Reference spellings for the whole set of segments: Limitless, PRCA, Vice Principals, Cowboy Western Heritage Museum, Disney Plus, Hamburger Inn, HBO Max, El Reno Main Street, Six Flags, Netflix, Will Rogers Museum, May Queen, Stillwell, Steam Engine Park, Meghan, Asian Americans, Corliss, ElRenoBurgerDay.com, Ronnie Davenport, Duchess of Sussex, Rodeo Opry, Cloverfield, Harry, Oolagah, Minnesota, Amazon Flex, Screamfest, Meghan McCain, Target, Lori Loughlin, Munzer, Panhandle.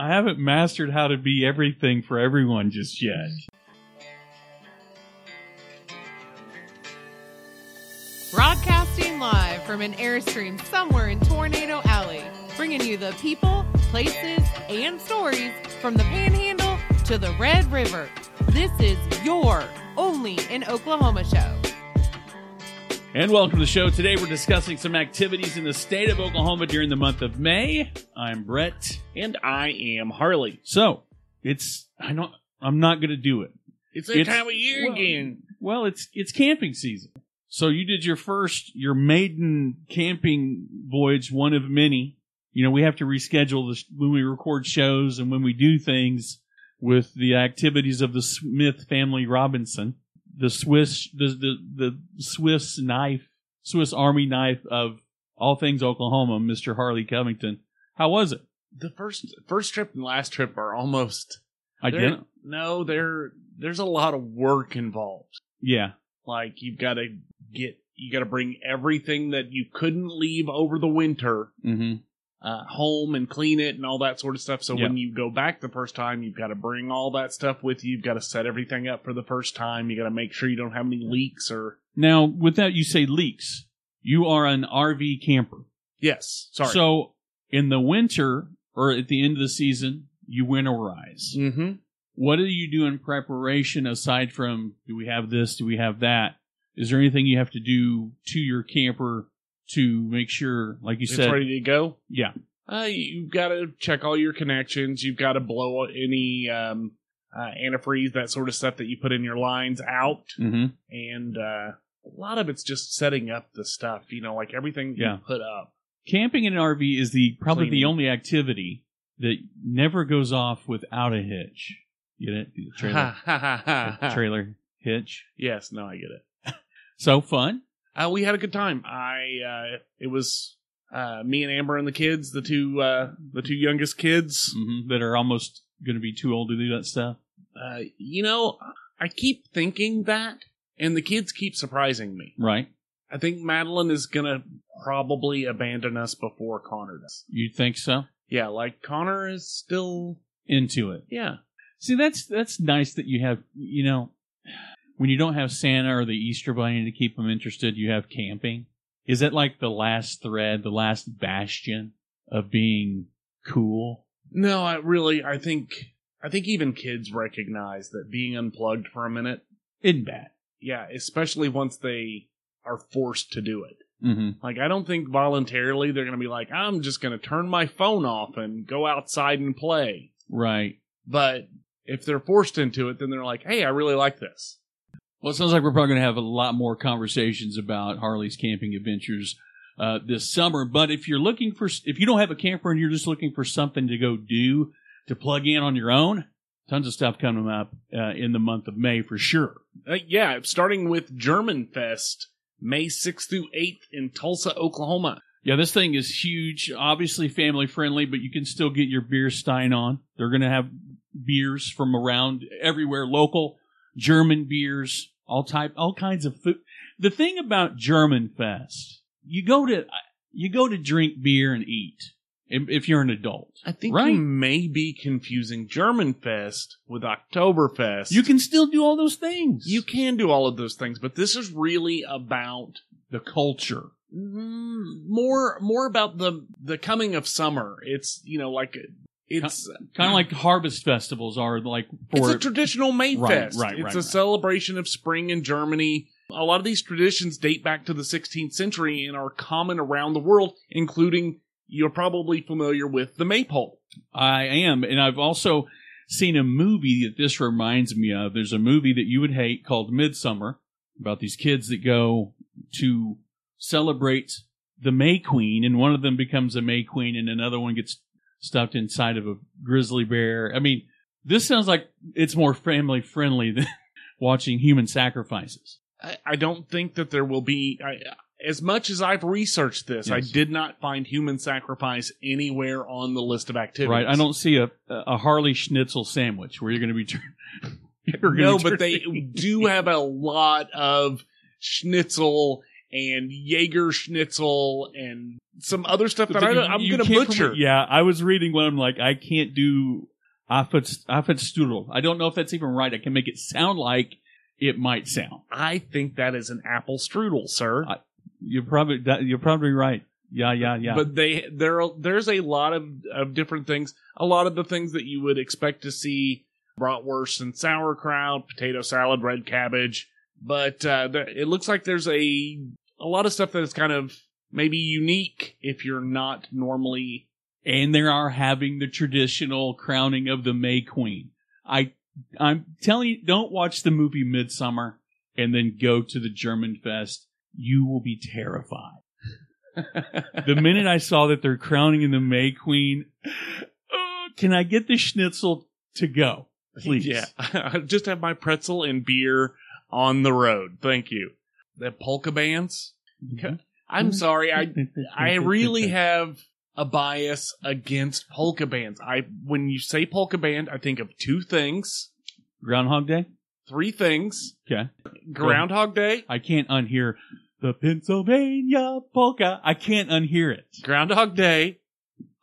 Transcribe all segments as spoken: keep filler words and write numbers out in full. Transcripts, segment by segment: I haven't mastered how to be everything for everyone just yet. Broadcasting live from an Airstream somewhere in Tornado Alley, bringing you the people, places, and stories from the Panhandle to the Red River. This is your Only in Oklahoma show. And welcome to the show. Today we're discussing some activities in the state of Oklahoma during the month of May. I'm Brett. And I am Harley. So, it's, I don't, I'm not going to do it. It's that it's, time of year well, again. Well, it's it's camping season. So you did your first, your maiden camping voyage, one of many. You know, we have to reschedule this when we record shows and when we do things with the activities of the Smith family Robinson. The Swiss, the, the the Swiss knife, Swiss Army knife of all things Oklahoma, Mister Harley Covington. How was it? The first first trip and last trip are almost identical. No, they're there's a lot of work involved. Yeah, like you've got to get you got to bring everything that you couldn't leave over the winter mm-hmm. uh, home and clean it and all that sort of stuff. So yep. when you go back the first time, you've got to bring all that stuff with you. You've got to set everything up for the first time. You got to make sure you don't have any leaks or. Now, with that, you say leaks. You are an R V camper. Yes. Sorry. So in the winter or at the end of the season, you winterize. Mm-hmm. What do you do in preparation aside from do we have this? Do we have that? Is there anything you have to do to your camper to make sure, like you it's said... It's ready to go? Yeah. Uh, you've got to check all your connections. You've got to blow any um, uh, antifreeze, that sort of stuff that you put in your lines out. Mm-hmm. And uh, a lot of it's just setting up the stuff, you know, like everything yeah. you put up. Camping in an R V is the probably Cleaning. the only activity that never goes off without a hitch. Get it? The trailer. the trailer hitch. Yes, no, I get it. So fun. Uh, we had a good time. I uh, it was uh, me and Amber and the kids, the two uh, the two youngest kids mm-hmm, that are almost going to be too old to do that stuff. Uh, you know, I keep thinking that, and the kids keep surprising me. Right. I think Madeline is going to probably abandon us before Connor does. You think so? Yeah, like Connor is still into it. Yeah. See, that's that's nice that you have, you know. When you don't have Santa or the Easter Bunny to keep them interested, you have camping. Is that like the last thread, the last bastion of being cool? No, I really, I think, I think even kids recognize that being unplugged for a minute isn't bad. Yeah, especially once they are forced to do it. Mm-hmm. Like, I don't think voluntarily they're going to be like, I'm just going to turn my phone off and go outside and play. Right. But if they're forced into it, then they're like, hey, I really like this. Well, it sounds like we're probably going to have a lot more conversations about Harley's camping adventures uh, this summer. But if you're looking for, if you don't have a camper and you're just looking for something to go do, to plug in on your own, tons of stuff coming up uh, in the month of May for sure. Uh, yeah, starting with German Fest, May sixth through eighth in Tulsa, Oklahoma. Yeah, this thing is huge, obviously family friendly, but you can still get your beer stein on. They're going to have beers from around everywhere, local German beers, all type, all kinds of food. The thing about German Fest, you go to you go to drink beer and eat if you're an adult. I think right? you may be confusing German Fest with Oktoberfest. You can still do all those things. You can do all of those things, but this is really about the culture. Mm, more more about the the coming of summer. It's, you know, like It's kind of like harvest festivals are like for It's a traditional May right, fest. Right, it's right, a right. celebration of spring in Germany. A lot of these traditions date back to the sixteenth century and are common around the world, including you're probably familiar with the Maypole. I am, and I've also seen a movie that this reminds me of. There's a movie that you would hate called Midsummer about these kids that go to celebrate the May Queen, and one of them becomes a May Queen and another one gets stuffed inside of a grizzly bear. I mean, this sounds like it's more family friendly than watching human sacrifices. I, I don't think that there will be, I, as much as I've researched this, yes. I did not find human sacrifice anywhere on the list of activities. Right, I don't see a, a Harley Schnitzel sandwich where you're going to be... Turn, you're no, but they do have a lot of schnitzel and Jaeger Schnitzel and some other stuff that I, you, I'm going to butcher. From, yeah, I was reading one. I'm like, I can't do Apfelstrudel. I don't know if that's even right. I can make it sound like it might sound. I think that is an apple strudel, sir. I, you're probably that, you're probably right. Yeah, yeah, yeah. But they there there's a lot of, of different things. A lot of the things that you would expect to see: bratwurst and sauerkraut, potato salad, red cabbage. But uh, there, it looks like there's a a lot of stuff that is kind of maybe unique if you're not normally. And they are having the traditional crowning of the May Queen. I I'm telling you, don't watch the movie Midsummer and then go to the German Fest. You will be terrified. The minute I saw that they're crowning in the May Queen, oh, can I get the schnitzel to go, please? Yeah, just have my pretzel and beer on the road. Thank you. The polka bands. Mm-hmm. I'm sorry. I I really have a bias against polka bands. I when you say polka band, I think of two things. Groundhog Day. Three things. Okay. Groundhog Day. I can't unhear the Pennsylvania polka. I can't unhear it. Groundhog Day,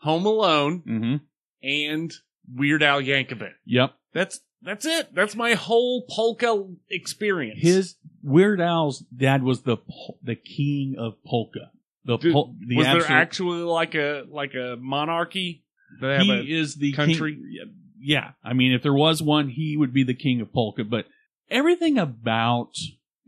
Home Alone, mm-hmm. and Weird Al Yankovic. Yep. That's that's it. That's my whole polka experience. His Weird Al's dad was the pol- the king of polka. The, pol- Dude, the was absolute- there actually like a like a monarchy? They have he a is the country. King. Yeah, I mean, if there was one, he would be the king of polka. But everything about.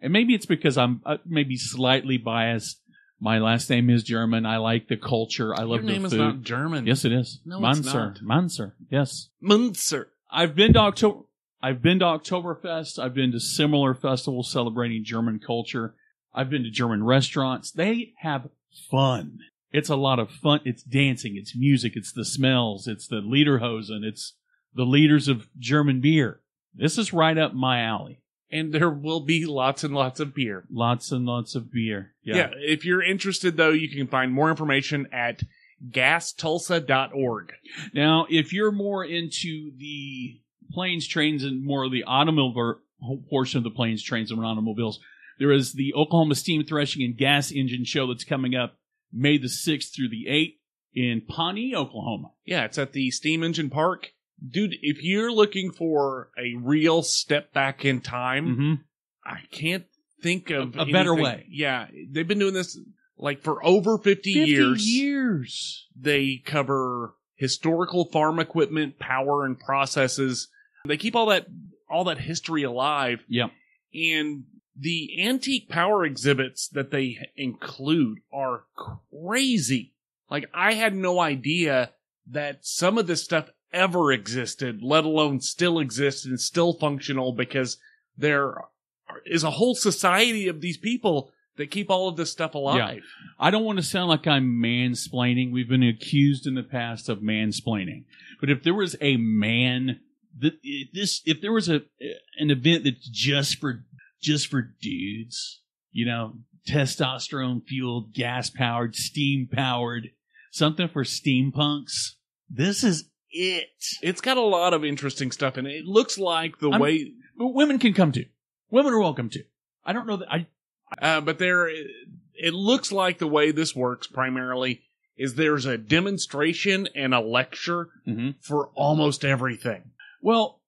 And maybe it's because I'm uh, maybe slightly biased. My last name is German. I like the culture. I love the food. Your name is not German. Yes, it is. No, Munzer. It's not. Munzer. Yes. Munzer. I've been to October. I've been to Oktoberfest. I've been to similar festivals celebrating German culture. I've been to German restaurants. They have fun. It's a lot of fun. It's dancing. It's music. It's the smells. It's the lederhosen. It's the liters of German beer. This is right up my alley. And there will be lots and lots of beer. Lots and lots of beer. Yeah. Yeah. If you're interested, though, you can find more information at gas tulsa dot org. Now, if you're more into the planes, trains, and more of the automobile portion of the planes, trains, and automobiles, there is the Oklahoma Steam Threshing and Gas Engine Show that's coming up May the sixth through the eighth in Pawnee, Oklahoma. Yeah, it's at the Steam Engine Park. Dude, if you're looking for a real step back in time, mm-hmm. I can't think of a, a better way. Yeah, they've been doing this like for over fifty, fifty years. years. They cover historical farm equipment, power, and processes. They keep all that all that history alive. Yeah, and the antique power exhibits that they include are crazy. Like, I had no idea that some of this stuff ever existed, let alone still exists and still functional, because there is a whole society of these people that keep all of this stuff alive. Yeah. I don't want to sound like I'm mansplaining. We've been accused in the past of mansplaining. But if there was a man, this if there was a an event that's just for just for dudes, you know, testosterone-fueled, gas-powered, steam-powered, something for steampunks, this is It. It's got a lot of interesting stuff in it. It looks like the I'm, way... But women can come to. Women are welcome to. I don't know that... I. I uh, but there... It looks like the way this works primarily is there's a demonstration and a lecture mm-hmm. for almost everything. Well,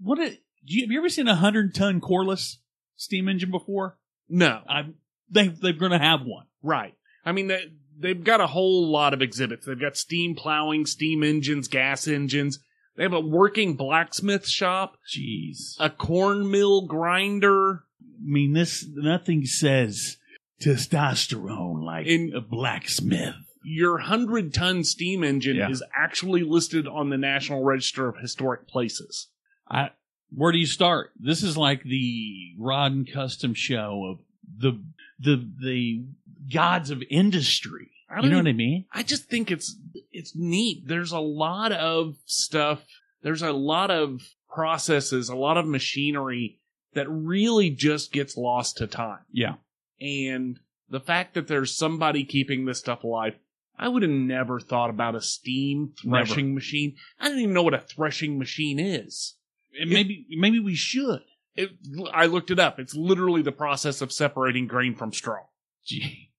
what a, do you, have you ever seen a one hundred ton Corliss steam engine before? No. I'm, they, they're going to have one. Right. I mean... They, They've got a whole lot of exhibits. They've got steam plowing, steam engines, gas engines. They have a working blacksmith shop. Jeez. A cornmeal grinder. I mean, this nothing says testosterone like in, a blacksmith. Your one hundred ton steam engine yeah. is actually listed on the National Register of Historic Places. I, where do you start? This is like the Rod and Custom show of the the the... gods of industry. I you know even, what I mean? I just think it's it's neat. There's a lot of stuff. There's a lot of processes, a lot of machinery that really just gets lost to time. Yeah. And the fact that there's somebody keeping this stuff alive, I would have never thought about a steam threshing never. machine. I didn't even know what a threshing machine is. And it, maybe maybe we should. It, I looked it up. It's literally the process of separating grain from straw. Gee.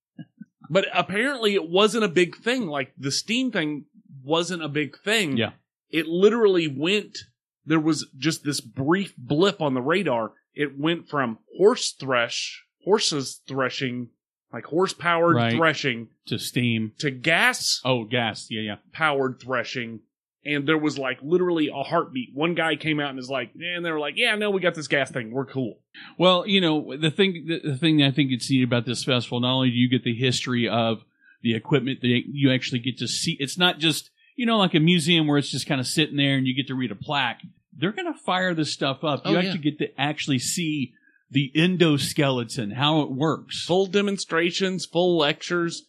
But apparently it wasn't a big thing. Like, the steam thing wasn't a big thing. Yeah. It literally went, there was just this brief blip on the radar. It went from horse thresh, horses threshing, like horse-powered right. threshing. To steam. To gas. Oh, gas. Yeah, yeah. Powered threshing. And there was, like, literally a heartbeat. One guy came out and is like, and they were like, yeah, no, we got this gas thing. We're cool. Well, you know, the thing the, the thing that I think it's neat about this festival, not only do you get the history of the equipment, that you actually get to see. It's not just, you know, like a museum where it's just kind of sitting there and you get to read a plaque. They're going to fire this stuff up. Oh, you yeah. actually get to actually see the endoskeleton, how it works. Full demonstrations, full lectures,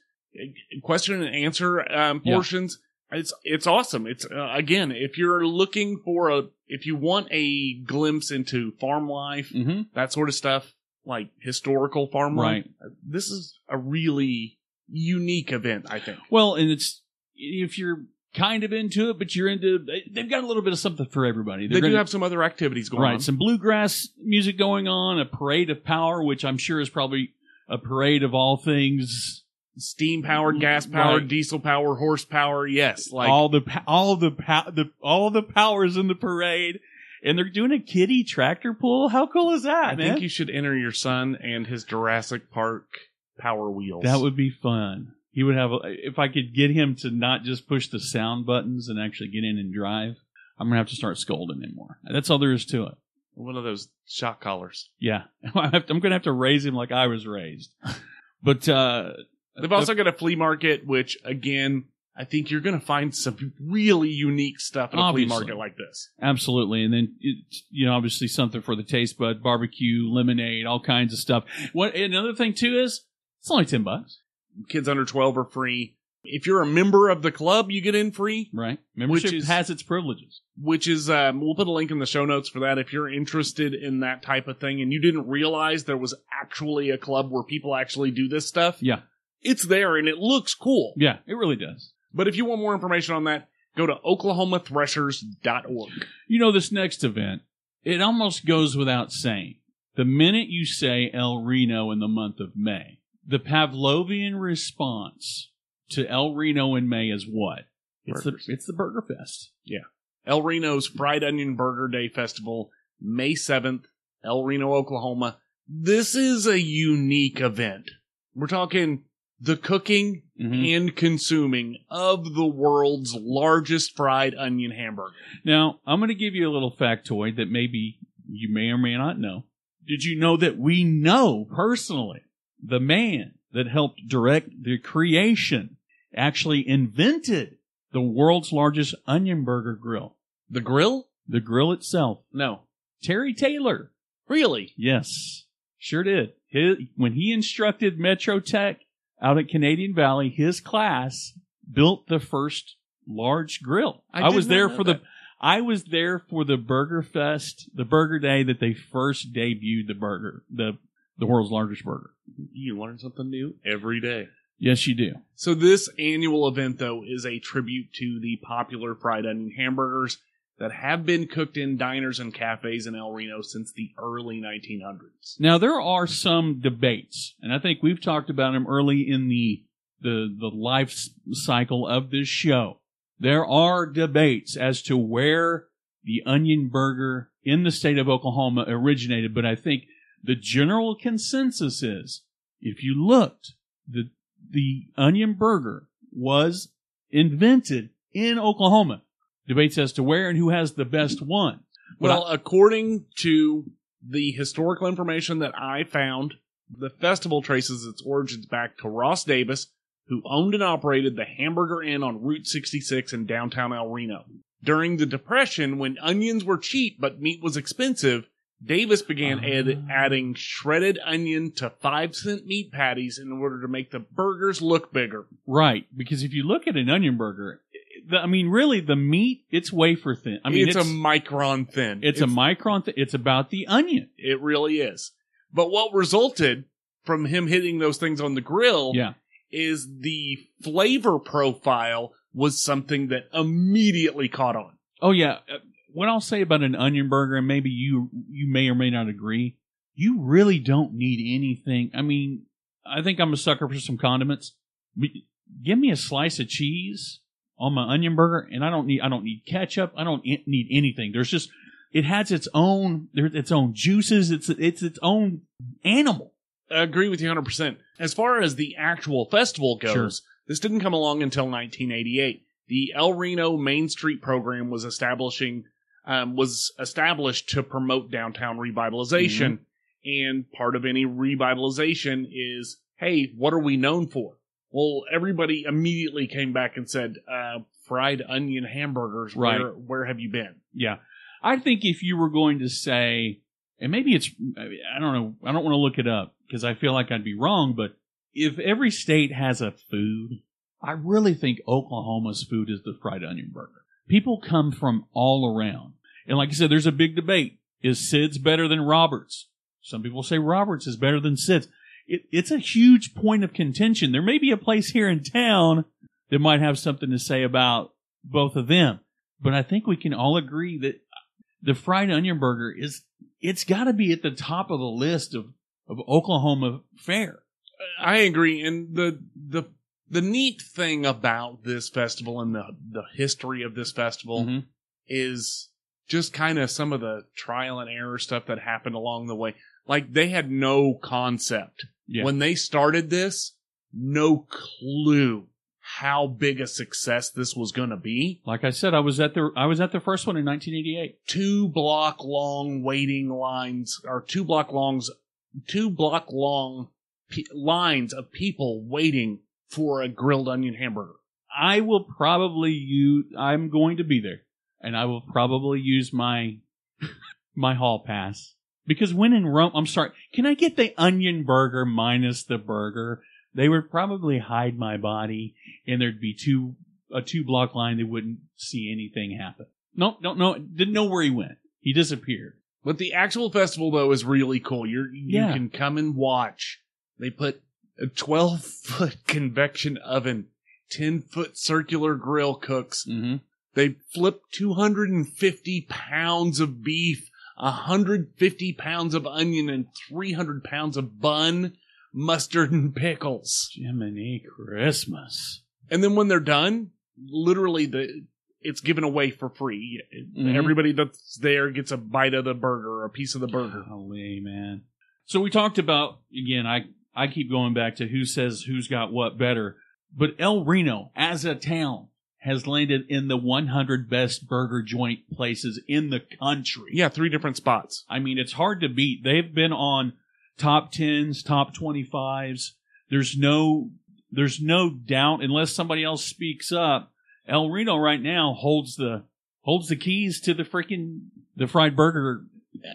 question and answer um, portions. Yeah. It's it's awesome. It's uh, again, if you're looking for a, if you want a glimpse into farm life, mm-hmm. that sort of stuff, like historical farm right. life, this is a really unique event, I think. Well, and it's, if you're kind of into it, but you're into, they've got a little bit of something for everybody. They're they do gonna, have some other activities going right, on. Right, some bluegrass music going on, a parade of power, which I'm sure is probably a parade of all things. Steam powered, gas powered, right. diesel power, horsepower. Yes, like all the all the, the all the powers in the parade, and they're doing a kiddie tractor pull. How cool is that? I man? think you should enter your son and his Jurassic Park Power Wheels. That would be fun. He would have a, if I could get him to not just push the sound buttons and actually get in and drive. I'm gonna have to start scolding him more. That's all there is to it. One of those shock collars. Yeah, I'm gonna have to raise him like I was raised, but. uh They've also got a flea market, which, again, I think you're going to find some really unique stuff in a obviously. flea market like this. Absolutely. And then, it, you know, obviously something for the taste bud, barbecue, lemonade, all kinds of stuff. What another thing, too, is it's only ten bucks. Kids under twelve are free. If you're a member of the club, you get in free. Right. Membership which is, has its privileges. Which is, um, we'll put a link in the show notes for that if you're interested in that type of thing and you didn't realize there was actually a club where people actually do this stuff. Yeah. It's there, and it looks cool. Yeah, it really does. But if you want more information on that, go to Oklahoma Threshers dot org. You know, this next event, it almost goes without saying. The minute you say El Reno in the month of May, the Pavlovian response to El Reno in May is what? It's the, it's the Burger Fest. Yeah. El Reno's Fried Onion Burger Day Festival, May seventh, El Reno, Oklahoma. This is a unique event. We're talking... the cooking mm-hmm. and consuming of the world's largest fried onion hamburger. Now, I'm going to give you a little factoid that maybe you may or may not know. Did you know that we know personally the man that helped direct the creation actually invented the world's largest onion burger grill? The grill? The grill itself. No. Terry Taylor. Really? Yes. Sure did. His, when he instructed Metro Tech out at Canadian Valley, his class built the first large grill. I, I was there for that. the I was there for the Burger Fest, the Burger Day that they first debuted the burger, the the world's largest burger. You learn something new every day. Yes, you do. So this annual event, though, is a tribute to the popular fried onion hamburgers that have been cooked in diners and cafes in El Reno since the early nineteen hundreds. Now, there are some debates, and I think we've talked about them early in the, the, the life cycle of this show. There are debates as to where the onion burger in the state of Oklahoma originated, but I think the general consensus is, if you looked, the, the onion burger was invented in Oklahoma. Debates as to where and who has the best one. But well, I, according to the historical information that I found, the festival traces its origins back to Ross Davis, who owned and operated the Hamburger Inn on Route sixty-six in downtown El Reno. During the Depression, when onions were cheap but meat was expensive, Davis began uh-huh. ad- adding shredded onion to five-cent meat patties in order to make the burgers look bigger. Right, because if you look at an onion burger... The, I mean, really, the meat, it's wafer thin. I mean, it's, it's a micron thin. It's, it's a micron thin. It's about the onion. It really is. But what resulted from him hitting those things on the grill yeah. is the flavor profile was something that immediately caught on. Oh, yeah. what I'll say about an onion burger, and maybe you you may or may not agree, you really don't need anything. I mean, I think I'm a sucker for some condiments. Give me a slice of cheese on my onion burger, and I don't need I don't need ketchup. I don't need anything. There's just it has its own its own juices. It's it's its own animal. I agree with you one hundred percent. As far as the actual festival goes, sure. This didn't come along until nineteen eighty-eight. The El Reno Main Street program was establishing um, was established to promote downtown revitalization. Mm-hmm. And part of any revitalization is, hey, what are we known for? Well, everybody immediately came back and said, uh, fried onion hamburgers, right. where, where have you been? Yeah. I think if you were going to say, and maybe it's, I don't know, I don't want to look it up because I feel like I'd be wrong, but if every state has a food, I really think Oklahoma's food is the fried onion burger. People come from all around. And like I said, there's a big debate. Is Sid's better than Robert's? Some people say Robert's is better than Sid's. It, it's a huge point of contention. There may be a place here in town that might have something to say about both of them. But I think we can all agree that the fried onion burger is, it's got to be at the top of the list of, of Oklahoma fare. I agree. And the, the, the neat thing about this festival and the, the history of this festival mm-hmm. is just kind of some of the trial and error stuff that happened along the way. Like, they had no concept. Yeah. When they started this, no clue how big a success this was going to be. Like I said, I was at the I was at the first one in nineteen eighty-eight. Two block long waiting lines, or two block longs, two block long p- lines of people waiting for a grilled onion hamburger. I will probably use. I'm going to be there, and I will probably use my my hall pass. Because when in Rome, I'm sorry, can I get the onion burger minus the burger? They would probably hide my body, and there'd be two a two-block line. They wouldn't see anything happen. Nope, don't know. Didn't know where he went. He disappeared. But the actual festival, though, is really cool. You're, you yeah. can come and watch. They put a twelve-foot convection oven, ten-foot circular grill cooks. Mm-hmm. They flip two hundred fifty pounds of beef, one hundred fifty pounds of onion, and three hundred pounds of bun, mustard, and pickles. Jiminy Christmas. And then when they're done, literally the it's given away for free. Mm-hmm. Everybody that's there gets a bite of the burger, or a piece of the burger. Golly, man. So we talked about, again, I, I keep going back to who says who's got what better. But El Reno, as a town, has landed in the one hundred best burger joint places in the country. Yeah, three different spots. I mean, it's hard to beat. They've been on top tens, top twenty-fives. There's no there's no doubt, unless somebody else speaks up, El Reno right now holds the holds the keys to the freaking the fried burger.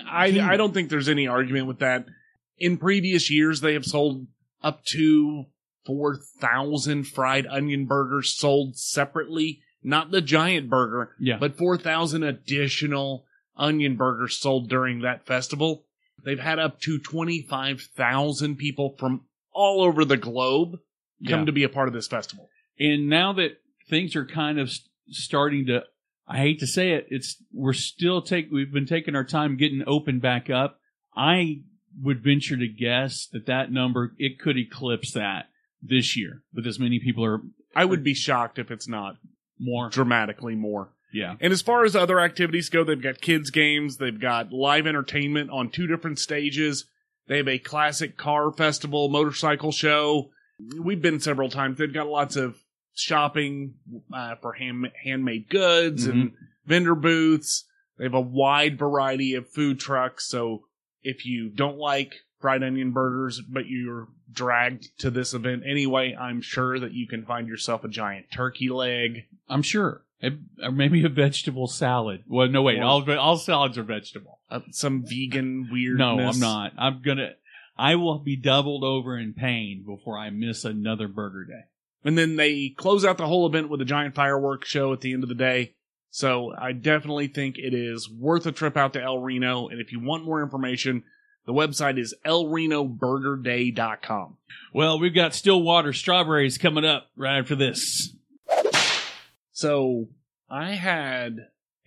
I, I don't think there's any argument with that. In previous years, they have sold up to four thousand fried onion burgers sold separately. Not the giant burger, yeah. but four thousand additional onion burgers sold during that festival. They've had up to twenty-five thousand people from all over the globe come yeah. to be a part of this festival. And now that things are kind of starting to, I hate to say it, it's we're still take we've been taking our time getting open back up. I would venture to guess that that number, it could eclipse that this year, with as many people are... I would be shocked if it's not more dramatically more. Yeah. And as far as other activities go, they've got kids' games, they've got live entertainment on two different stages, they have a classic car festival, motorcycle show. We've been several times. They've got lots of shopping uh, for hand- handmade goods mm-hmm. and vendor booths. They have a wide variety of food trucks, so if you don't like fried onion burgers, but you're dragged to this event anyway, I'm sure that you can find yourself a giant turkey leg. I'm sure. Or maybe a vegetable salad. Well, no, wait. All, all salads are vegetable. Uh, some vegan weirdness. No, I'm not. I'm gonna, I will be doubled over in pain before I miss another burger day. And then they close out the whole event with a giant fireworks show at the end of the day. So I definitely think it is worth a trip out to El Reno. And if you want more information, the website is el reno burger day dot com. Well, we've got Stillwater Strawberries coming up right after this. So I had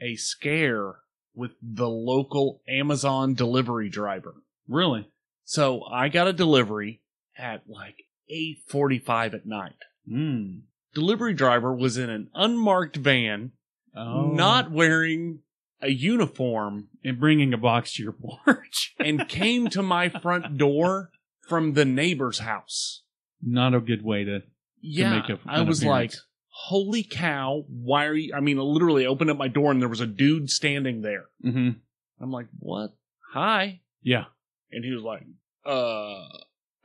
a scare with the local Amazon delivery driver. Really? So I got a delivery at like eight forty-five at night. Mm. Delivery driver was in an unmarked van, oh. not wearing a uniform. And bringing a box to your porch. And came to my front door from the neighbor's house. Not a good way to, yeah, to make a I was appearance. Like, holy cow, why are you... I mean, I literally opened up my door and there was a dude standing there. Mm-hmm. I'm like, what? Hi. Yeah. And he was like, uh,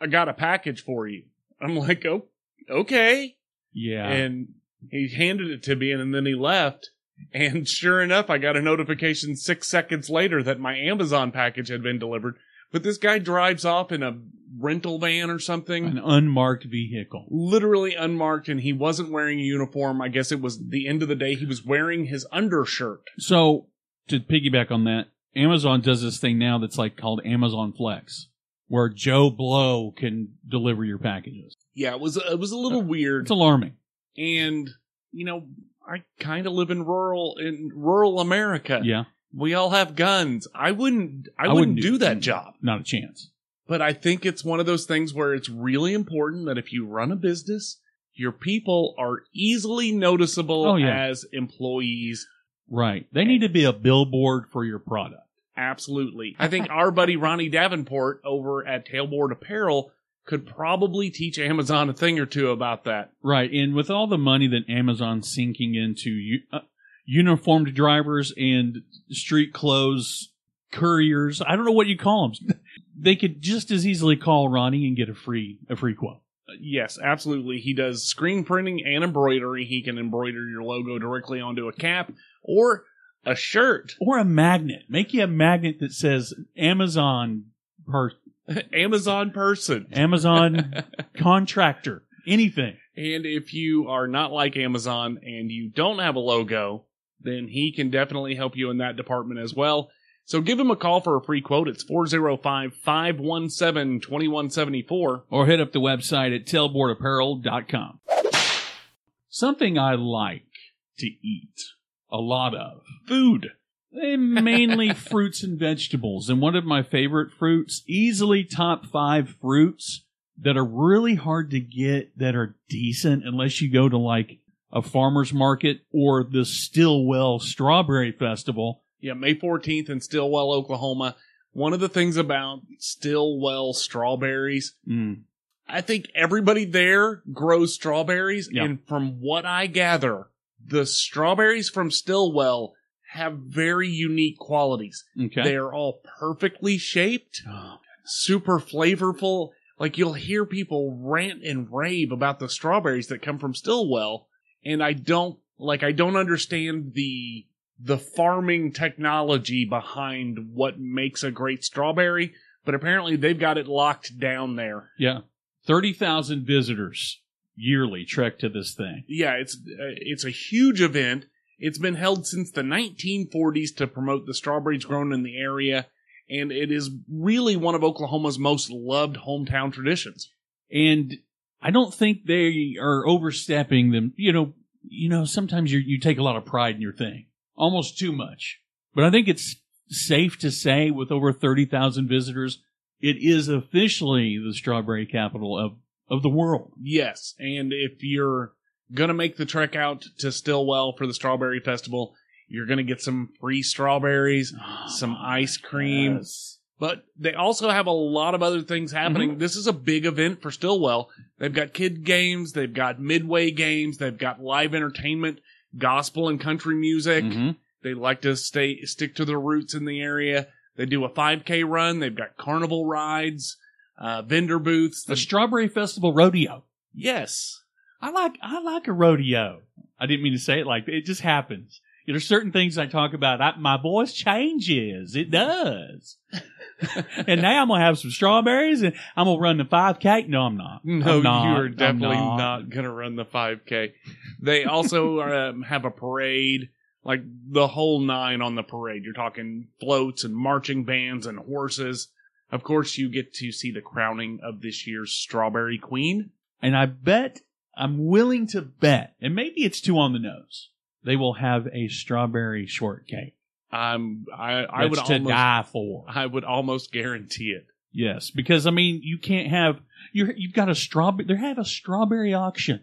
I got a package for you. I'm like, oh, okay. Yeah. And he handed it to me, and then he left. And sure enough, I got a notification six seconds later that my Amazon package had been delivered. But this guy drives off in a rental van or something. An unmarked vehicle. Literally unmarked, and he wasn't wearing a uniform. I guess it was the end of the day. He was wearing his undershirt. So, to piggyback on that, Amazon does this thing now that's like called Amazon Flex, where Joe Blow can deliver your packages. Yeah, it was it was a little uh, weird. It's alarming. And, you know, I kind of live in rural in rural America. Yeah. We all have guns. I wouldn't I, I wouldn't, wouldn't do, do that job. Not a chance. But I think it's one of those things where it's really important that if you run a business, your people are easily noticeable oh, yeah. as employees. Right. They need to be a billboard for your product. Absolutely. I think our buddy Ronnie Davenport over at Tailboard Apparel could probably teach Amazon a thing or two about that. Right. And with all the money that Amazon's sinking into uh, uniformed drivers and street clothes couriers, I don't know what you call them. They could just as easily call Ronnie and get a free a free quote. Yes, absolutely. He does screen printing and embroidery. He can embroider your logo directly onto a cap or a shirt. Or a magnet. Make you a magnet that says Amazon person. Amazon person. Amazon contractor. Anything. And if you are not like Amazon and you don't have a logo, then he can definitely help you in that department as well. So give him a call for a free quote. It's four oh five, five one seven, two one seven four. Or hit up the website at tailboard apparel dot com. Something I like to eat a lot of. Food. Mainly fruits and vegetables. And one of my favorite fruits, easily top five fruits that are really hard to get that are decent unless you go to like a farmer's market or the Stillwell Strawberry Festival. Yeah, May fourteenth in Stillwell, Oklahoma. One of the things about Stillwell strawberries, mm. I think everybody there grows strawberries. Yep. And from what I gather, the strawberries from Stillwell have very unique qualities. Okay. They are all perfectly shaped, super flavorful. Like you'll hear people rant and rave about the strawberries that come from Stillwell. And I don't, like, I don't understand the... the farming technology behind what makes a great strawberry, but apparently they've got it locked down there. Yeah. thirty thousand visitors yearly trek to this thing. Yeah, it's uh, it's a huge event. It's been held since the nineteen forties to promote the strawberries grown in the area, and it is really one of Oklahoma's most loved hometown traditions. And I don't think they are overstepping them. You know, you know, sometimes you you take a lot of pride in your thing. Almost too much. But I think it's safe to say with over thirty thousand visitors, it is officially the strawberry capital of, of the world. Yes, and if you're going to make the trek out to Stillwell for the Strawberry Festival, you're going to get some free strawberries, oh, some ice cream. Yes. But they also have a lot of other things happening. Mm-hmm. This is a big event for Stillwell. They've got kid games, they've got midway games, they've got live entertainment, gospel and country music. Mm-hmm. They like to stay stick to their roots in the area. They do a five K run. They've got carnival rides, uh, vendor booths. The Strawberry Festival Rodeo. Yes. I like I like a rodeo. I didn't mean to say it like that. It just happens. There's certain things I talk about. I, my voice changes. It does. And now I'm going to have some strawberries and I'm going to run the five K. No, I'm not. No, I'm not. You are definitely not, not going to run the five K. They also um, have a parade, like the whole nine on the parade. You're talking floats and marching bands and horses. Of course, you get to see the crowning of this year's Strawberry Queen. And I bet, I'm willing to bet, and maybe it's too on the nose, they will have a strawberry shortcake. I'm, I, I would to almost, die for. I would almost guarantee it. Yes, because I mean, you can't have you. You've got a strawberry. They have a strawberry auction.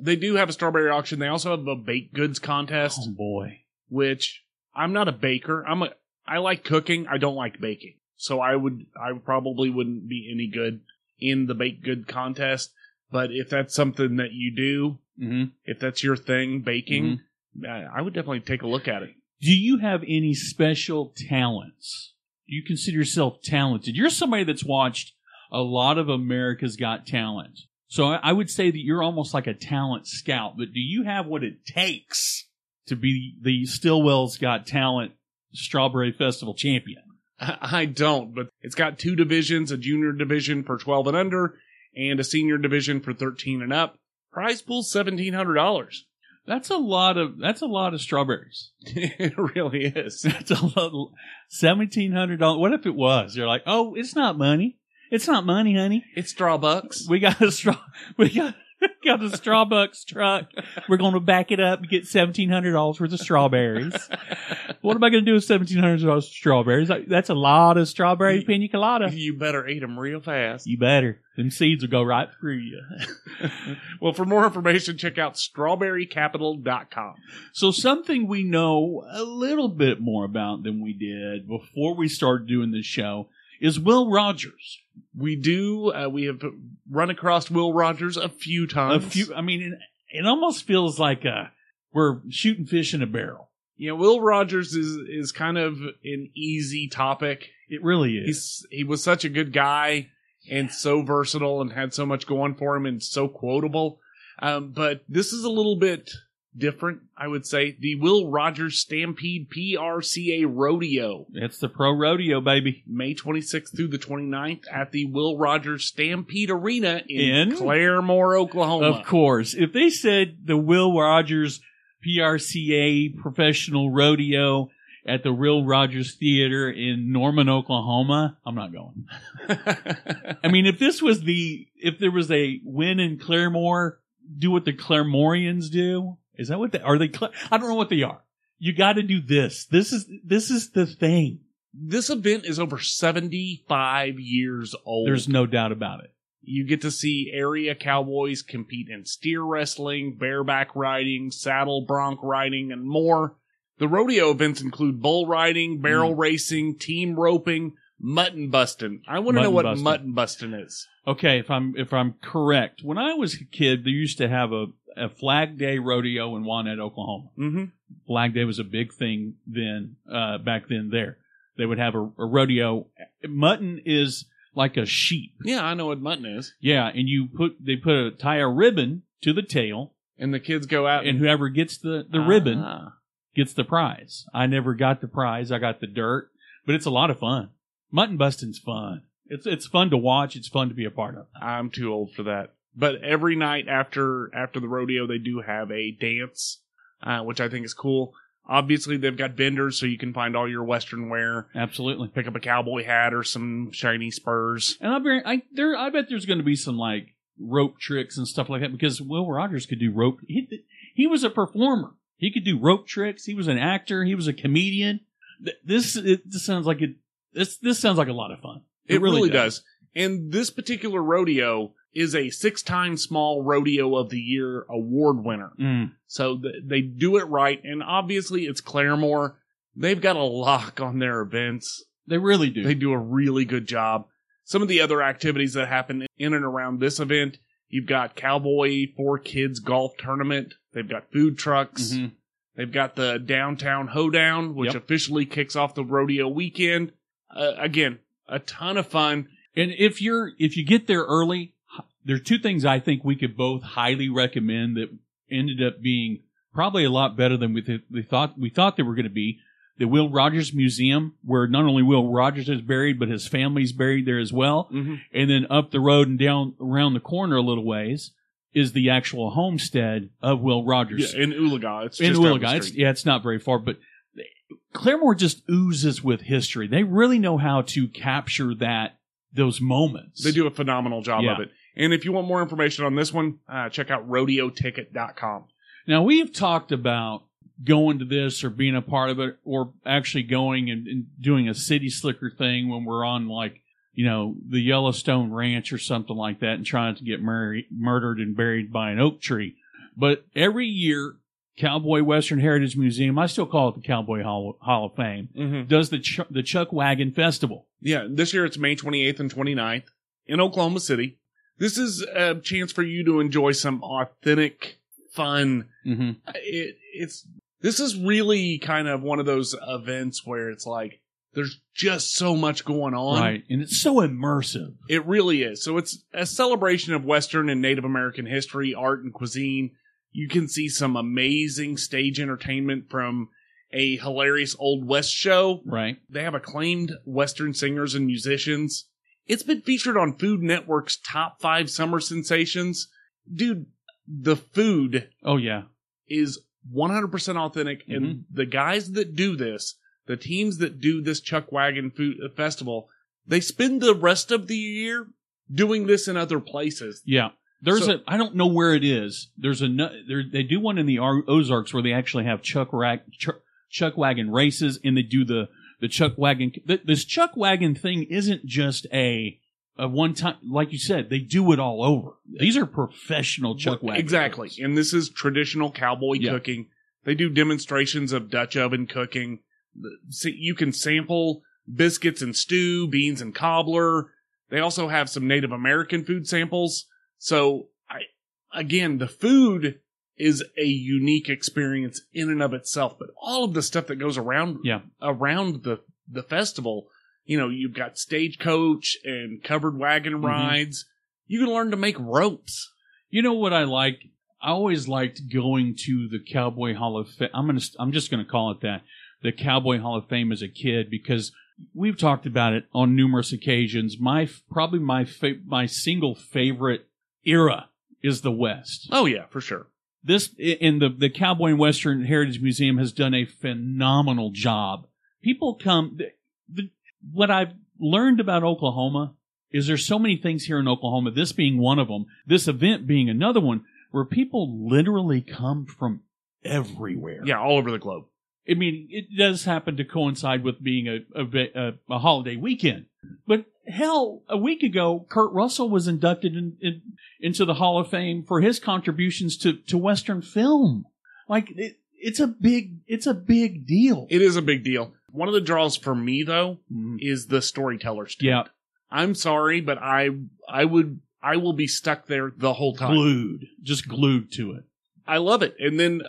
They do have a strawberry auction. They also have a baked goods contest. Oh boy! Which I'm not a baker. I'm a. I like cooking. I don't like baking. So I would. I probably wouldn't be any good in the baked good contest. But if that's something that you do, mm-hmm. if that's your thing, baking, mm-hmm. I would definitely take a look at it. Do you have any special talents? Do you consider yourself talented? You're somebody that's watched a lot of America's Got Talent. So I would say that you're almost like a talent scout, but do you have what it takes to be the Stillwell's Got Talent Strawberry Festival champion? I don't, but it's got two divisions, a junior division for twelve and under, and a senior division for thirteen and up. Prize pool's seventeen hundred dollars. That's a lot of that's a lot of strawberries. It really is. That's a lot. Seventeen hundred dollars. What if it was? You're like, oh, it's not money. It's not money, honey. It's straw bucks. We got a straw. We got got a straw bucks truck. We're going to back it up and get seventeen hundred dollars worth of strawberries. What am I going to do with seventeen hundred dollars of strawberries? That's a lot of strawberry you, pina colada. You better eat them real fast. You better. Them seeds will go right through you. Well, for more information, check out strawberry capital dot com. So something we know a little bit more about than we did before we started doing this show is Will Rogers. We do. Uh, we have run across Will Rogers a few times. A few. I mean, it, it almost feels like uh, we're shooting fish in a barrel. Yeah, Will Rogers is, is kind of an easy topic. It really is. He's, he was such a good guy and so versatile and had so much going for him and so quotable. Um, but this is a little bit different, I would say. The Will Rogers Stampede P R C A Rodeo. It's the pro rodeo, baby. May twenty-sixth through the twenty-ninth at the Will Rogers Stampede Arena in, in Claremore, Oklahoma. Of course. If they said the Will Rogers P R C A Professional Rodeo at the Will Rogers Theater in Norman, Oklahoma, I'm not going. I mean, if this was the, if there was a win in Claremore, do what the Claremorians do. Is that what they are? They, I don't know what they are. You got to do this. This is, this is the thing. This event is over seventy-five years old. There's no doubt about it. You get to see area cowboys compete in steer wrestling, bareback riding, saddle bronc riding, and more. The rodeo events include bull riding, barrel mm. racing, team roping, mutton busting. I want to know what bustin'. mutton busting is. Okay, if I'm if I'm correct, when I was a kid, they used to have a, a Flag Day rodeo in Wanette, Oklahoma. Mm-hmm. Flag Day was a big thing then. Uh, back then, there they would have a, a rodeo. Mutton is like a sheep. Yeah, I know what mutton is. Yeah, and you put they put a tie a ribbon to the tail, and the kids go out, and, and whoever gets the the ah. ribbon gets the prize. I never got the prize. I got the dirt, but it's a lot of fun. Mutton busting's fun. It's it's fun to watch. It's fun to be a part of. I'm too old for that. But every night after after the rodeo, they do have a dance, uh, which I think is cool. Obviously, they've got vendors, so you can find all your Western wear. Absolutely. Pick up a cowboy hat or some shiny spurs. And I bet, I, there, I bet there's going to be some like rope tricks and stuff like that, because Will Rogers could do rope. He, he was a performer. He could do rope tricks. He was an actor. He was a comedian. This it, this sounds like it. This this sounds like a lot of fun. It, it really, really does. does. And this particular rodeo is a six-time Small Rodeo of the Year award winner. Mm. So th- they do it right. And obviously, it's Claremore. They've got a lock on their events. They really do. They do a really good job. Some of the other activities that happen in and around this event, you've got Cowboy Four Kids Golf Tournament. They've got food trucks. Mm-hmm. They've got the Downtown Hoedown, which yep. officially kicks off the rodeo weekend. Uh, again, a ton of fun. And if you're, if you get there early, there are two things I think we could both highly recommend that ended up being probably a lot better than we, th- we thought, we thought they were going to be. The Will Rogers Museum, where not only Will Rogers is buried, but his family's buried there as well. Mm-hmm. And then up the road and down around the corner a little ways is the actual homestead of Will Rogers. Yeah, in Oolagah. It's in just Oolagah. It's, yeah, it's not very far, but Claremore just oozes with history. They really know how to capture that those moments. They do a phenomenal job yeah. of it. And if you want more information on this one, uh, check out rodeo ticket dot com. Now, we have talked about going to this or being a part of it, or actually going and, and doing a city slicker thing when we're on, like, you know, the Yellowstone Ranch or something like that and trying to get mur- murdered and buried by an oak tree. But every year, Cowboy Western Heritage Museum, I still call it the Cowboy Hall, Hall of Fame, mm-hmm. does the Ch- the Chuck Wagon Festival. Yeah, this year it's May twenty-eighth and twenty-ninth in Oklahoma City. This is a chance for you to enjoy some authentic fun. Mm-hmm. It, it's this is really kind of one of those events where it's like there's just so much going on. Right, and it's so immersive. It really is. So it's a celebration of Western and Native American history, art, and cuisine. You can see some amazing stage entertainment from a hilarious Old West show. Right. They have acclaimed Western singers and musicians. It's been featured on Food Network's Top Five Summer Sensations. Dude, the food oh yeah, is one hundred percent authentic. Mm-hmm. And the guys that do this, the teams that do this Chuck Wagon Food Festival, they spend the rest of the year doing this in other places. Yeah. There's so, a, I don't know where it is. There's a, there, they do one in the Ozarks where they actually have Chuck, rack, Chuck, Chuck Wagon races, and they do the, the Chuck Wagon. The, this Chuck Wagon thing isn't just a, a one time, like you said, they do it all over. These are professional Chuck Wagon. Exactly. Cooks. And this is traditional cowboy yeah. cooking. They do demonstrations of Dutch oven cooking. So you can sample biscuits and stew, beans and cobbler. They also have some Native American food samples. So, I, again, the food is a unique experience in and of itself, but all of the stuff that goes around yeah. around the, the festival, you know, you've got stagecoach and covered wagon mm-hmm. rides. You can learn to make ropes. You know what I like? I always liked going to the Cowboy Hall of Fame. I'm gonna, I'm just going to call it that, the Cowboy Hall of Fame as a kid, because we've talked about it on numerous occasions. My probably my fa- my single favorite era is the West. Oh yeah, for sure. This and the the Cowboy and Western Heritage Museum has done a phenomenal job. People come. The, the, what I've learned about Oklahoma is there's so many things here in Oklahoma. This being one of them. This event being another one, where people literally come from everywhere. Yeah, all over the globe. I mean, it does happen to coincide with being a a, a, a holiday weekend, but. Hell, a week ago, Kurt Russell was inducted in, in, into the Hall of Fame for his contributions to, to Western film. Like, it, it's a big, it's a big deal. It is a big deal. One of the draws for me, though, mm-hmm. is the storyteller's tent. Yeah. I'm sorry, but I, I would, I will be stuck there the whole time. Glued. Just glued to it. I love it. And then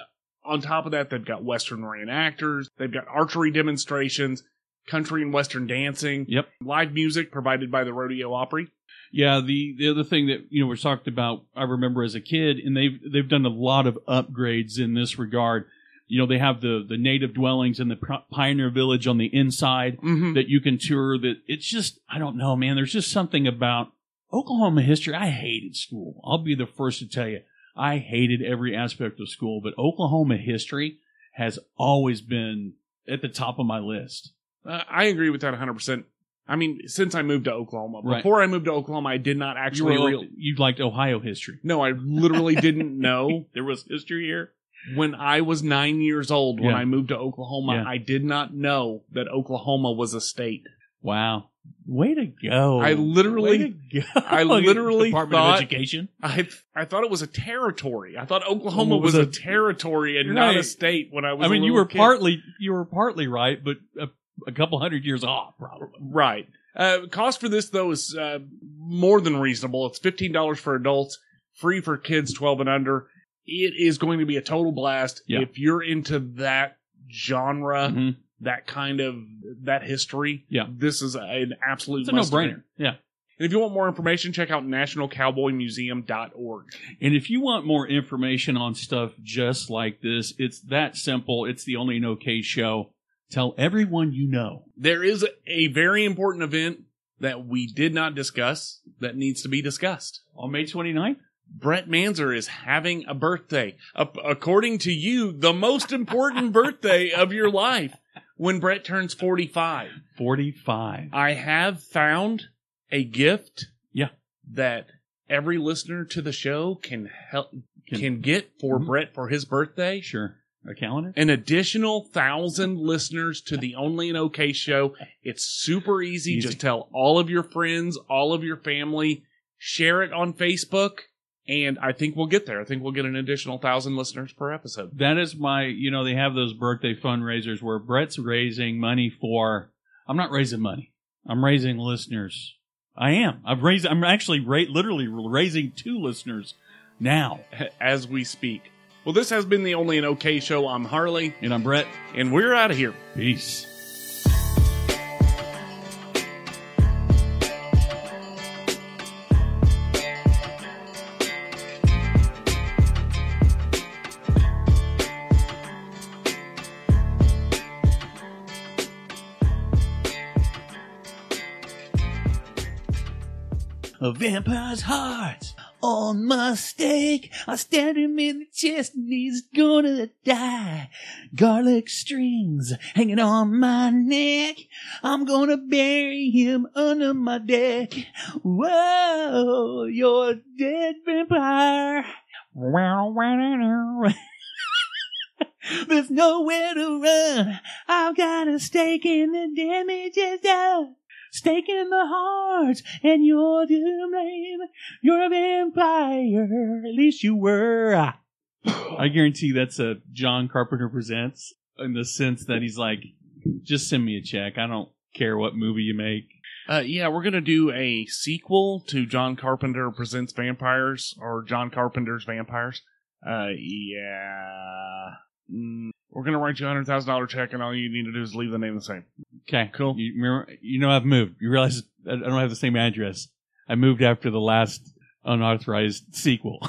on top of that, they've got Western Rand actors. They've got archery demonstrations. Country and Western dancing. Yep. Live music provided by the Rodeo Opry. Yeah, the, the other thing that, you know, we're talked about, I remember as a kid, and they've they've done a lot of upgrades in this regard. You know, they have the, the native dwellings and the pioneer village on the inside mm-hmm. that you can tour. That it's just, I don't know, man. There's just something about Oklahoma history. I hated school. I'll be the first to tell you. I hated every aspect of school, but Oklahoma history has always been at the top of my list. Uh, I agree with that one hundred percent. I mean, since I moved to Oklahoma. Before right. I moved to Oklahoma, I did not actually... You, real- you liked Ohio history. No, I literally didn't know. There was history here. When I was nine years old, when yeah. I moved to Oklahoma, yeah. I did not know that Oklahoma was a state. Wow. Way to go. I literally... Way to go. I literally Department thought... Department of Education? I, I thought it was a territory. I thought Oklahoma was, was a territory and right. not a state when I was I mean, a you were kid. partly you were partly right, but... Uh, A couple hundred years off, probably. Right. Uh, cost for this, though, is uh, more than reasonable. It's fifteen dollars for adults, free for kids twelve and under. It is going to be a total blast. Yeah. If you're into that genre, mm-hmm. that kind of, that history, yeah. this is an absolute it's must. It's a no-brainer. Yeah. And if you want more information, check out national cowboy museum dot org. And if you want more information on stuff just like this, it's that simple. It's the Only No Case Show. Tell everyone you know. There is a very important event that we did not discuss that needs to be discussed. On May twenty-ninth, Brett Munzer is having a birthday. A- according to you, the most important birthday of your life when Brett turns forty-five. forty-five. I have found a gift yeah. that every listener to the show can help can, can get for mm-hmm. Brett for his birthday. Sure. A calendar? An additional thousand listeners to the Only an OK show. It's super easy. easy. Just tell all of your friends, all of your family, share it on Facebook, and I think we'll get there. I think we'll get an additional thousand listeners per episode. That is my, you know, they have those birthday fundraisers where Brett's raising money for, I'm not raising money. I'm raising listeners. I am. I've raised, I'm actually ra- literally raising two listeners now. As we speak. Well, this has been the Only an OK show. I'm Harley. And I'm Brett. And we're out of here. Peace. A vampire's heart. On my stake, I stabbed him in the chest and he's gonna die. Garlic strings hanging on my neck. I'm gonna bury him under my deck. Whoa, you're a dead vampire. There's nowhere to run. I've got a stake in the damage is done. Stake in the heart, and you're to blame. You're a vampire, at least you were. I guarantee that's a John Carpenter Presents, in the sense that he's like, just send me a check. I don't care what movie you make. Uh, yeah, we're going to do a sequel to John Carpenter Presents Vampires, or John Carpenter's Vampires. Uh, yeah. Mm. We're going to write you a one hundred thousand dollars check, and all you need to do is leave the name the same. Okay, cool. You, remember, you know I've moved. You realize I don't have the same address. I moved after the last unauthorized sequel.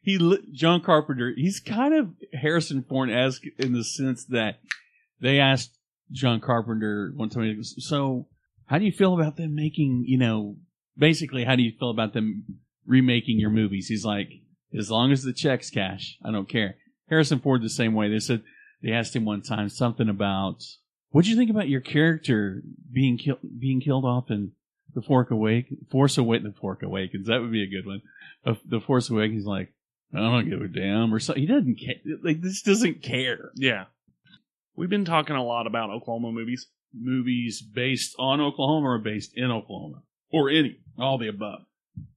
he, John Carpenter, he's kind of Harrison Ford-esque in the sense that they asked John Carpenter one time, so how do you feel about them making, you know, basically how do you feel about them remaking your movies? He's like, as long as the check's cash, I don't care. Harrison Ford the same way. They said they asked him one time something about, what do you think about your character being killed being killed off in The Force Awakens? Force Awakens, The Force Awakens. That would be a good one. Uh, the Force Awakens. He's like, I don't give a damn, or something. He doesn't care. Like this doesn't care. Yeah. We've been talking a lot about Oklahoma movies, movies based on Oklahoma or based in Oklahoma, or any, all the above,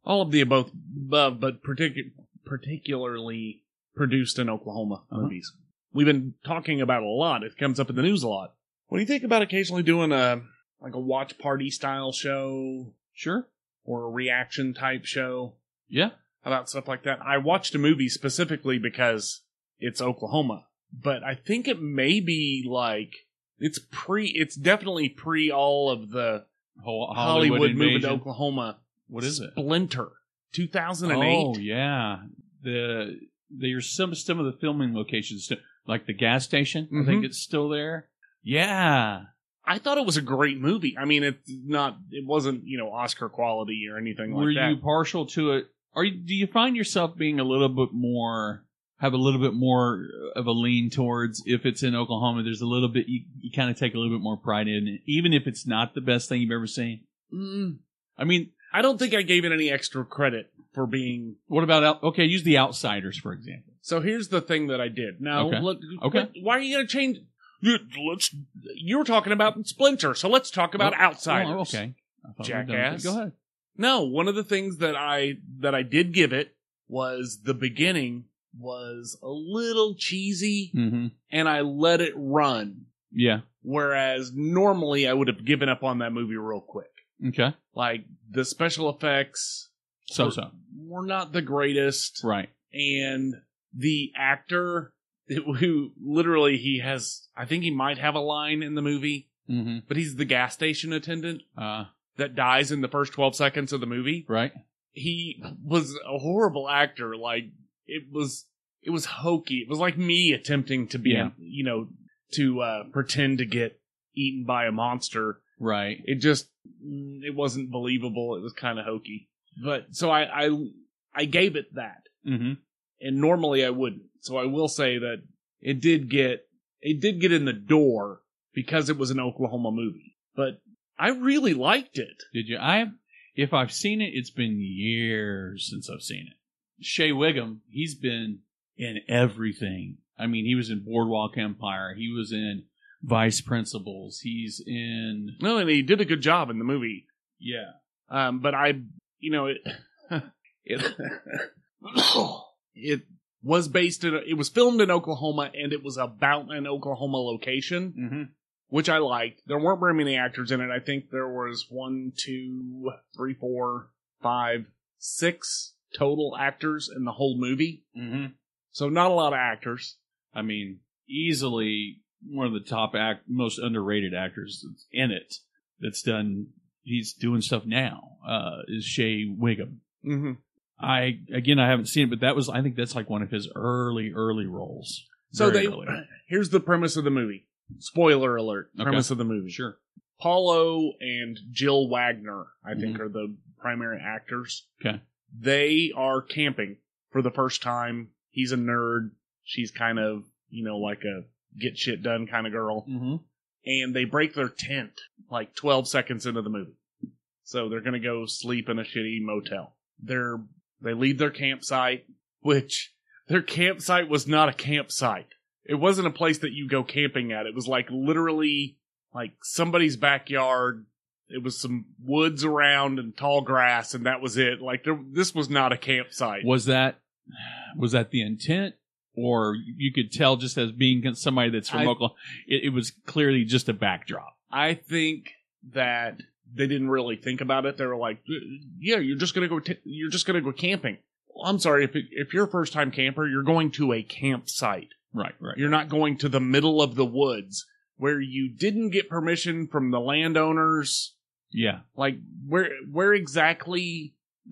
all of the above, above but particu- particularly. produced in Oklahoma movies. Uh-huh. We've been talking about a lot. It comes up in the news a lot. What do you think about occasionally doing a like a watch party style show? Sure. Or a reaction type show? Yeah. About stuff like that. I watched a movie specifically because it's Oklahoma, but I think it may be like it's pre. It's definitely pre all of the Ho- Hollywood, Hollywood moving to Oklahoma. What is Splinter, it? Splinter, two thousand and eight. Oh yeah. The There's some some of the filming locations, like the gas station. Mm-hmm. I think it's still there. Yeah, I thought it was a great movie. I mean, it's not. It wasn't, you know, Oscar quality or anything Were like that. Were you partial to it? Are you, do you find yourself being a little bit more have a little bit more of a lean towards if it's in Oklahoma? There's a little bit you, you kind of take a little bit more pride in it, even if it's not the best thing you've ever seen. Mm. I mean, I don't think I gave it any extra credit. For being... What about... Okay, use the Outsiders, for example. So here's the thing that I did. Now, okay. Look, okay. Why are you going to change... Let's, you were talking about Splinter, so let's talk about oh, Outsiders. Oh, okay. Jackass. Go ahead. No, one of the things that I that I did give it was the beginning was a little cheesy, mm-hmm. and I let it run. Yeah. Whereas normally I would have given up on that movie real quick. Okay. Like, the special effects... So-so. We're, we're not the greatest. Right. And the actor who literally he has, I think he might have a line in the movie, mm-hmm. but he's the gas station attendant uh, that dies in the first twelve seconds of the movie. Right. He was a horrible actor. Like it was, it was hokey. It was like me attempting to be, yeah. you know, to uh, pretend to get eaten by a monster. Right. It just, it wasn't believable. It was kind of hokey. But so I, I, I gave it that, mm-hmm. and normally I wouldn't. So I will say that it did get it did get in the door because it was an Oklahoma movie. But I really liked it. Did you? I if I've seen it, it's been years since I've seen it. Shea Whigham, he's been in everything. I mean, he was in Boardwalk Empire. He was in Vice Principals. He's in... Well, and he did a good job in the movie. Yeah. Um, but I, you know, it... it, it was based in... It was filmed in Oklahoma, and it was about an Oklahoma location, mm-hmm. which I liked. There weren't very many actors in it. I think there was one, two, three, four, five, six total actors in the whole movie. Mm-hmm. So not a lot of actors. I mean, easily one of the top act, most underrated actors that's in it. That's done. He's doing stuff now. Uh, is Shea Whigham. Mm-hmm. I again, I haven't seen it, but that was. I think that's like one of his early, early roles. So they. Early. Here's the premise of the movie. Spoiler alert. Premise okay. of the movie. Sure. Paulo and Jill Wagner, I mm-hmm. think, are the primary actors. Okay. They are camping for the first time. He's a nerd. She's kind of, you know, like a get shit done kind of girl. Mm-hmm. And they break their tent like twelve seconds into the movie. So they're going to go sleep in a shitty motel. They're, they leave their campsite, which their campsite was not a campsite. It wasn't a place that you go camping at. It was like literally like somebody's backyard. It was some woods around and tall grass, and that was it. Like there, this was not a campsite. Was that... Was that the intent, or you could tell just as being somebody that's from I, Oklahoma, it, it was clearly just a backdrop? I think that they didn't really think about it. They were like, "Yeah, you're just gonna go. T- you're just gonna go camping." Well, I'm sorry if it, if you're a first time camper, you're going to a campsite, right? Right. You're not going to the middle of the woods where you didn't get permission from the landowners. Yeah, like where where exactly?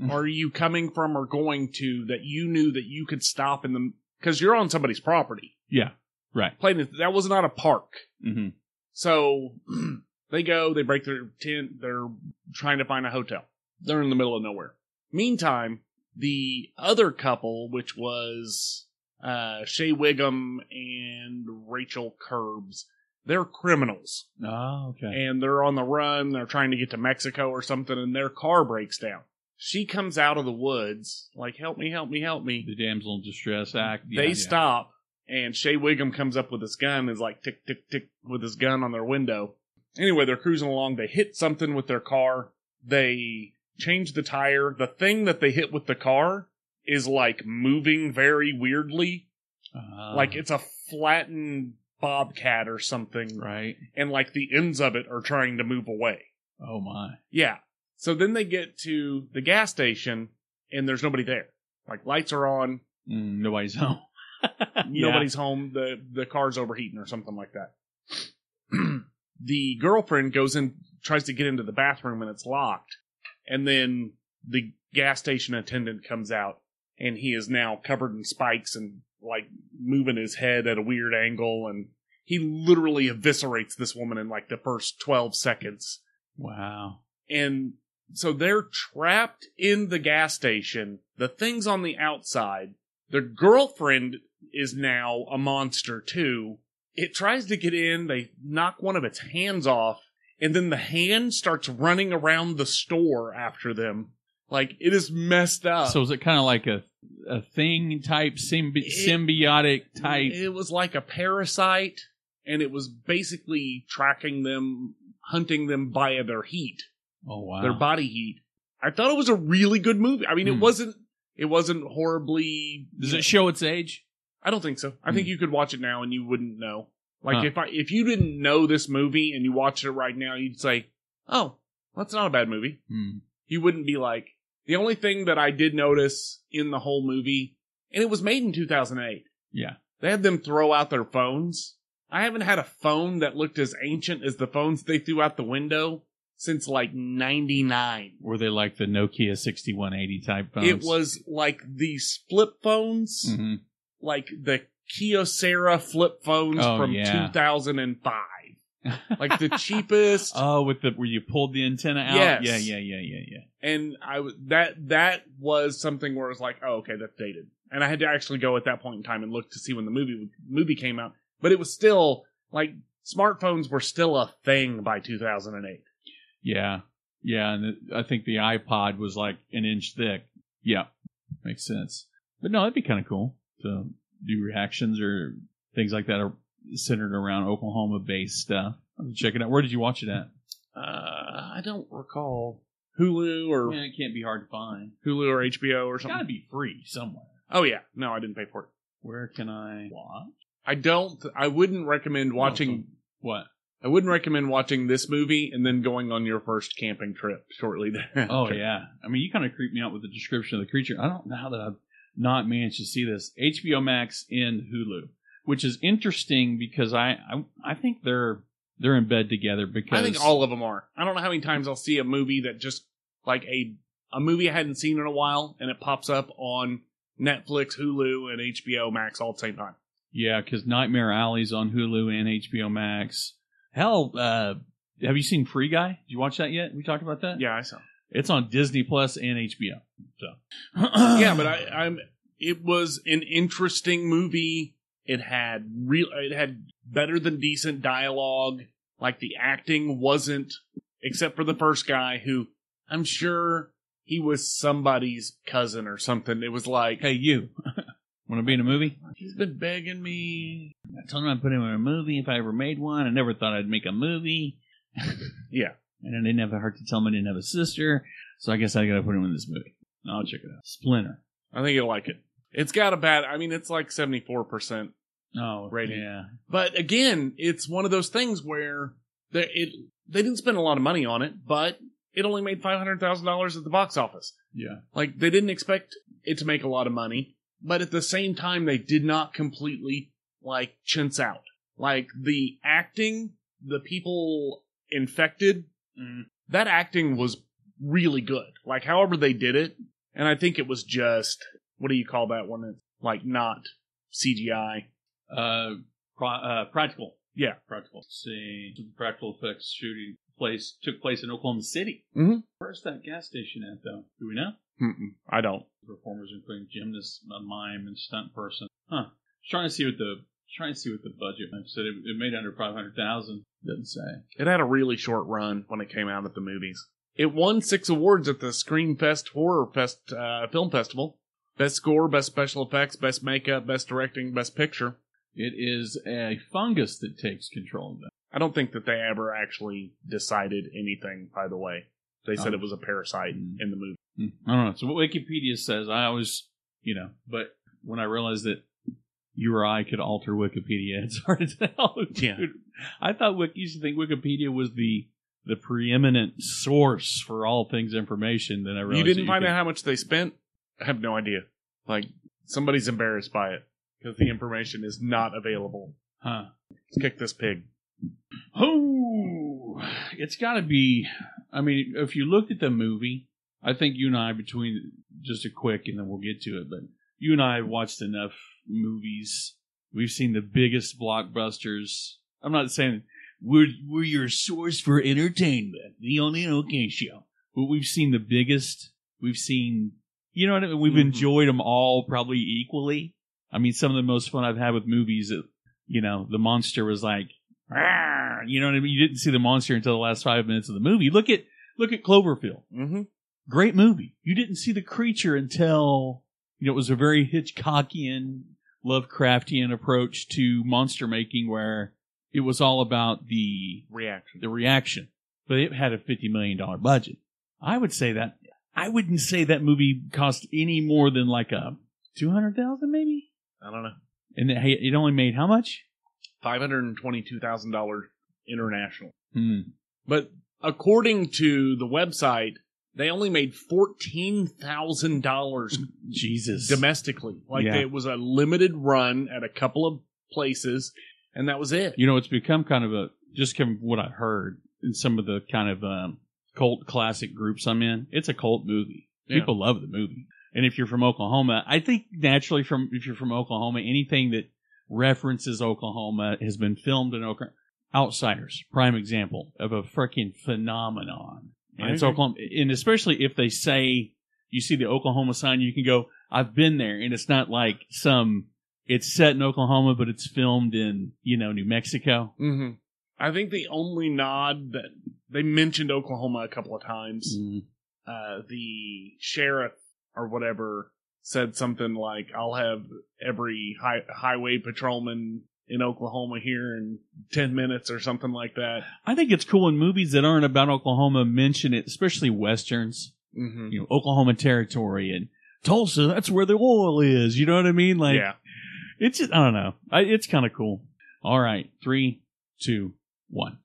Are you coming from or going to that you knew that you could stop in the... Because you're on somebody's property. Yeah, right. Plain, that was not a park. Mm-hmm. So they go, they break their tent, they're trying to find a hotel. They're in the middle of nowhere. Meantime, the other couple, which was uh, Shea Whigham and Rachel Curbs, they're criminals. Oh, okay. And they're on the run, they're trying to get to Mexico or something, and their car breaks down. She comes out of the woods, like, help me, help me, help me. The damsel in distress act. Yeah, they yeah. stop, and Shea Whigham comes up with his gun, is like, tick, tick, tick, with his gun on their window. Anyway, they're cruising along. They hit something with their car. They change the tire. The thing that they hit with the car is, like, moving very weirdly. Uh, like, it's a flattened bobcat or something. Right. And, like, the ends of it are trying to move away. Oh, my. Yeah. So then they get to the gas station, and there's nobody there. Like, lights are on. Mm, nobody's home. Nobody's yeah. home. The the car's overheating or something like that. The girlfriend goes in, tries to get into the bathroom, and it's locked. And then the gas station attendant comes out, and he is now covered in spikes and, like, moving his head at a weird angle. And he literally eviscerates this woman in, like, the first twelve seconds. Wow. And... So they're trapped in the gas station. The thing's on the outside. Their girlfriend is now a monster, too. It tries to get in. They knock one of its hands off. And then the hand starts running around the store after them. Like, it is messed up. So is it kind of like a a thing type, symbi- it, symbiotic type? It was like a parasite. And it was basically tracking them, hunting them by their heat. Oh, wow. Their body heat. I thought it was a really good movie. I mean, mm. it wasn't It wasn't horribly... Does it show its age? I don't think so. I mm. think you could watch it now and you wouldn't know. Like, huh. if I, if you didn't know this movie and you watched it right now, you'd say, oh, that's not a bad movie. Mm. You wouldn't be like... The only thing that I did notice in the whole movie, and it was made in two thousand eight. Yeah. They had them throw out their phones. I haven't had a phone that looked as ancient as the phones they threw out the window. Since like ninety-nine. Were they like the Nokia sixty-one eighty type phones? It was like these flip phones, mm-hmm. like the Kyocera flip phones oh, from yeah. two thousand five. Like the cheapest. Oh, with the where you pulled the antenna out? Yes. Yeah, yeah, yeah, yeah, yeah. And I that that was something where I was like, oh, okay, that's dated. And I had to actually go at that point in time and look to see when the movie movie came out. But it was still, like, smartphones were still a thing by two thousand eight. Yeah, yeah, and the, I think the iPod was like an inch thick. Yeah, makes sense. But no, that'd be kind of cool to do reactions or things like that are centered around Oklahoma-based stuff. Check it out. Where did you watch it at? Uh, I don't recall. Hulu or... Yeah, it can't be hard to find. Hulu or H B O or something. It's got to be free somewhere. Oh, yeah. No, I didn't pay for it. Where can I watch? I don't... I wouldn't recommend watching... Oh, what? I wouldn't recommend watching this movie and then going on your first camping trip shortly thereafter. Oh, yeah. I mean, you kind of creeped me out with the description of the creature. I don't know how that I've not managed to see this. H B O Max and Hulu, which is interesting because I, I, I think they're... They're in bed together because... I think all of them are. I don't know how many times I'll see a movie that just... Like a a movie I hadn't seen in a while, and it pops up on Netflix, Hulu, and H B O Max all at the same time. Yeah, because Nightmare Alley's on Hulu and H B O Max. Hell, uh, have you seen Free Guy? Did you watch that yet? We talked about that? Yeah, I saw. It's on Disney Plus and H B O. So yeah, but I, I'm... It was an interesting movie... It had real. It had better than decent dialogue. Like the acting wasn't, except for the first guy who I'm sure he was somebody's cousin or something. It was like, hey, you want to be in a movie? He's been begging me. I told him I'd put him in a movie if I ever made one. I never thought I'd make a movie. Yeah, and I didn't have a heart to tell him I didn't have a sister, so I guess I got to put him in this movie. I'll check it out. Splinter. I think you'll like it. It's got a bad, I mean, it's like seventy-four percent oh, rating. Yeah. But again, it's one of those things where they, it, they didn't spend a lot of money on it, but it only made five hundred thousand dollars at the box office. Yeah. Like, they didn't expect it to make a lot of money, but at the same time, they did not completely, like, chintz out. Like, the acting, the people infected, mm, that acting was really good. Like, however they did it, and I think it was just... What do you call that one that's, like, not C G I? Uh, pro- uh, practical. Yeah, practical. Let's see, the practical effects shooting place took place in Oklahoma City. Mm-hmm. Where's that gas station at, though? Do we know? Mm-mm, I don't. Performers including gymnasts, a mime, and stunt person. Huh. Trying to see what the trying to see what the budget. I said it, it made under five hundred thousand. Didn't say. It had a really short run when it came out at the movies. It won six awards at the Screamfest Horror Fest uh, Film Festival. Best score, best special effects, best makeup, best directing, best picture. It is a fungus that takes control of them. I don't think that they ever actually decided anything, by the way. They said um, it was a parasite mm, in the movie. I don't know. So what Wikipedia says, I always, you know, but when I realized that you or I could alter Wikipedia, it's hard to tell. Yeah. I thought, I used to think Wikipedia was the... the preeminent source for all things information. Then I realized you didn't find out how much they spent? I have no idea. Like, somebody's embarrassed by it because the information is not available. Huh. Let's kick this pig. Oh, it's got to be... I mean, if you looked at the movie, I think you and I, between... Just a quick, and then we'll get to it, but you and I have watched enough movies. We've seen the biggest blockbusters. I'm not saying we're, we're your source for entertainment. The Only Okay Show. But we've seen the biggest... We've seen... You know what I mean? We've mm-hmm. enjoyed them all probably equally. I mean, some of the most fun I've had with movies, you know, the monster was like, Arr! You know what I mean? You didn't see the monster until the last five minutes of the movie. Look at look at Cloverfield. Mm-hmm. Great movie. You didn't see the creature until, you know, it was a very Hitchcockian, Lovecraftian approach to monster making where it was all about the reaction. The reaction. But it had a fifty million dollars budget. I would say that. I wouldn't say that movie cost any more than like a two hundred thousand dollars maybe? I don't know. And it only made how much? five hundred twenty-two thousand dollars international. Hmm. But according to the website, they only made fourteen thousand dollars Jesus. Domestically. Like yeah. It was a limited run at a couple of places, and that was it. You know, it's become kind of a, just kind of what I heard in some of the kind of... Um, cult classic groups I'm in. It's a cult movie. Yeah. People love the movie. And if you're from Oklahoma, I think naturally from if you're from Oklahoma, anything that references Oklahoma has been filmed in Oklahoma. Outsiders, prime example of a freaking phenomenon. And I it's agree. Oklahoma, and especially if they say you see the Oklahoma sign, you can go, I've been there, and it's not like some. It's set in Oklahoma, but it's filmed in you know New Mexico. Mm-hmm. I think the only nod that. They mentioned Oklahoma a couple of times. Mm. Uh, the sheriff or whatever said something like, I'll have every hi- highway patrolman in Oklahoma here in ten minutes or something like that. I think it's cool when movies that aren't about Oklahoma mention it, especially Westerns, mm-hmm. you know, Oklahoma territory and Tulsa, that's where the oil is. You know what I mean? Like, yeah. It's just, I don't know. I, it's kind of cool. All right. Three, two, one.